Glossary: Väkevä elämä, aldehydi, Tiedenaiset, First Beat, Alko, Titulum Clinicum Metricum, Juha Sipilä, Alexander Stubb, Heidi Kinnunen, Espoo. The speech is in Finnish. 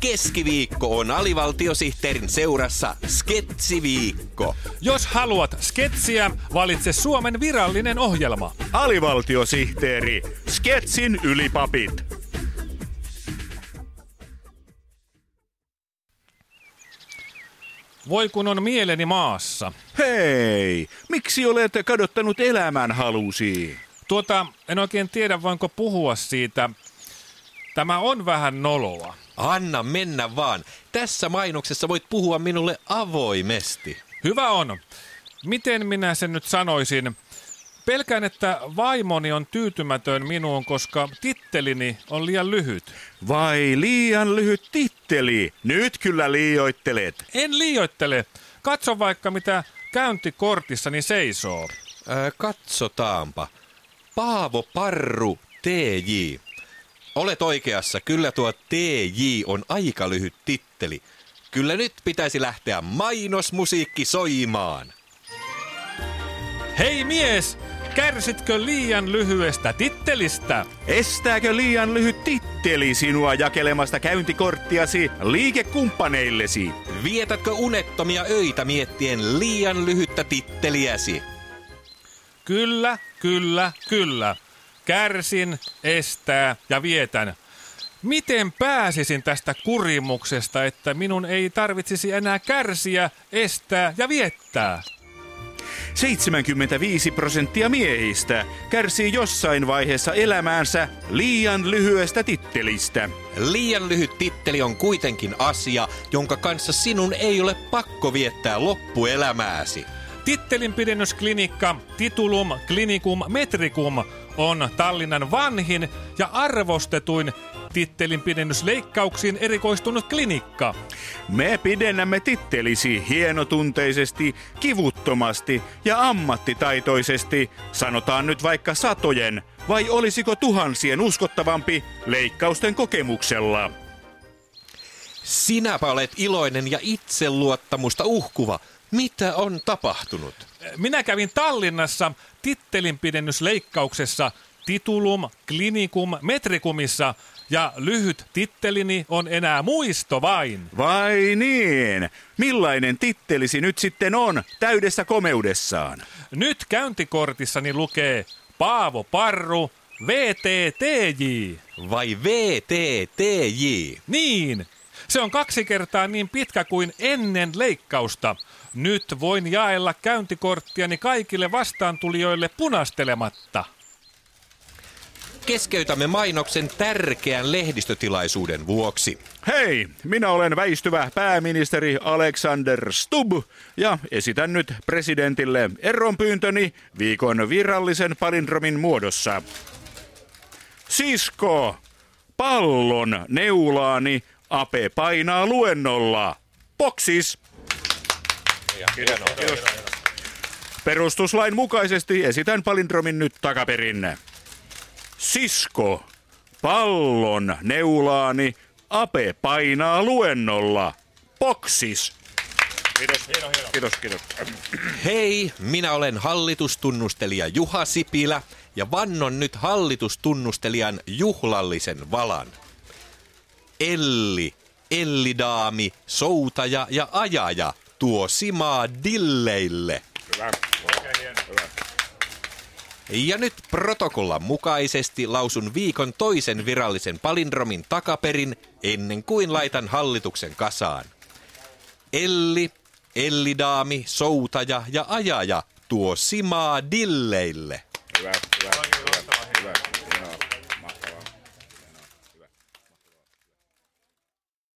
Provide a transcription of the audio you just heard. Keskiviikko on alivaltiosihteerin seurassa Sketsiviikko. Jos haluat sketsiä, valitse Suomen virallinen ohjelma. Alivaltiosihteeri, sketsin ylipapit. Voi kun on mieleni maassa. Hei, miksi olet kadottanut elämän halusi? En oikein tiedä, voinko puhua siitä. Tämä on vähän noloa. Anna mennä vaan. Tässä mainoksessa voit puhua minulle avoimesti. Hyvä on. Miten minä sen nyt sanoisin? Pelkään, että vaimoni on tyytymätön minuun, koska tittelini on liian lyhyt. Vai liian lyhyt titteli? Nyt kyllä liioittelet. En liioittele. Katso vaikka, mitä käyntikortissani seisoo. Katsotaanpa. Paavo Parru TJ. Olet oikeassa. Kyllä tuo TJ on aika lyhyt titteli. Kyllä nyt pitäisi lähteä mainosmusiikki soimaan. Hei mies! Kärsitkö liian lyhyestä tittelistä? Estääkö liian lyhyt titteli sinua jakelemasta käyntikorttiasi liikekumppaneillesi? Vietätkö unettomia öitä miettien liian lyhyttä titteliäsi? Kyllä. Kärsin, estää ja vietän. Miten pääsisin tästä kurimuksesta, että minun ei tarvitsisi enää kärsiä, estää ja viettää? 75% miehistä kärsii jossain vaiheessa elämäänsä liian lyhyestä tittelistä. Liian lyhyt titteli on kuitenkin asia, jonka kanssa sinun ei ole pakko viettää loppuelämääsi. Tittelinpidennysklinikka Titulum Clinicum Metricum on Tallinnan vanhin ja arvostetuin tittelinpidennysleikkauksiin erikoistunut klinikka. Me pidennämme tittelisi hienotunteisesti, kivuttomasti ja ammattitaitoisesti, sanotaan nyt vaikka satojen, vai olisiko tuhansien uskottavampi leikkausten kokemuksella. Sinäpä olet iloinen ja itseluottamusta uhkuva. Mitä on tapahtunut? Minä kävin Tallinnassa tittelinpidennysleikkauksessa Titulum Clinicum Metricumissa ja lyhyt tittelini on enää muisto vain. Vai niin? Millainen tittelisi nyt sitten on täydessä komeudessaan? Nyt käyntikortissani lukee Paavo Parru VTTJ. Vai VTTJ? Niin. Se on 2 kertaa niin pitkä kuin ennen leikkausta. Nyt voin jaella käyntikorttiani kaikille vastaantulijoille punastelematta. Keskeytämme mainoksen tärkeän lehdistötilaisuuden vuoksi. Hei, minä olen väistyvä pääministeri Alexander Stubb ja esitän nyt presidentille eronpyyntöni viikon virallisen palindromin muodossa. Sisko, pallon neulaani Ape painaa luennolla. Boksis! Kiitos. Perustuslain mukaisesti esitän palindromin nyt takaperinne. Sisko, pallon neulaani, Ape painaa luennolla. Boksis! Kiitos. Hei, minä olen hallitustunnustelija Juha Sipilä ja vannon nyt hallitustunnustelijan juhlallisen valan. Elli, ellidaami, soutaja ja ajaja tuo simaa dilleille. Hyvä. Ja nyt protokollan mukaisesti lausun viikon toisen virallisen palindromin takaperin ennen kuin laitan hallituksen kasaan. Elli, ellidaami, soutaja ja ajaja tuo simaa dilleille. Hyvä.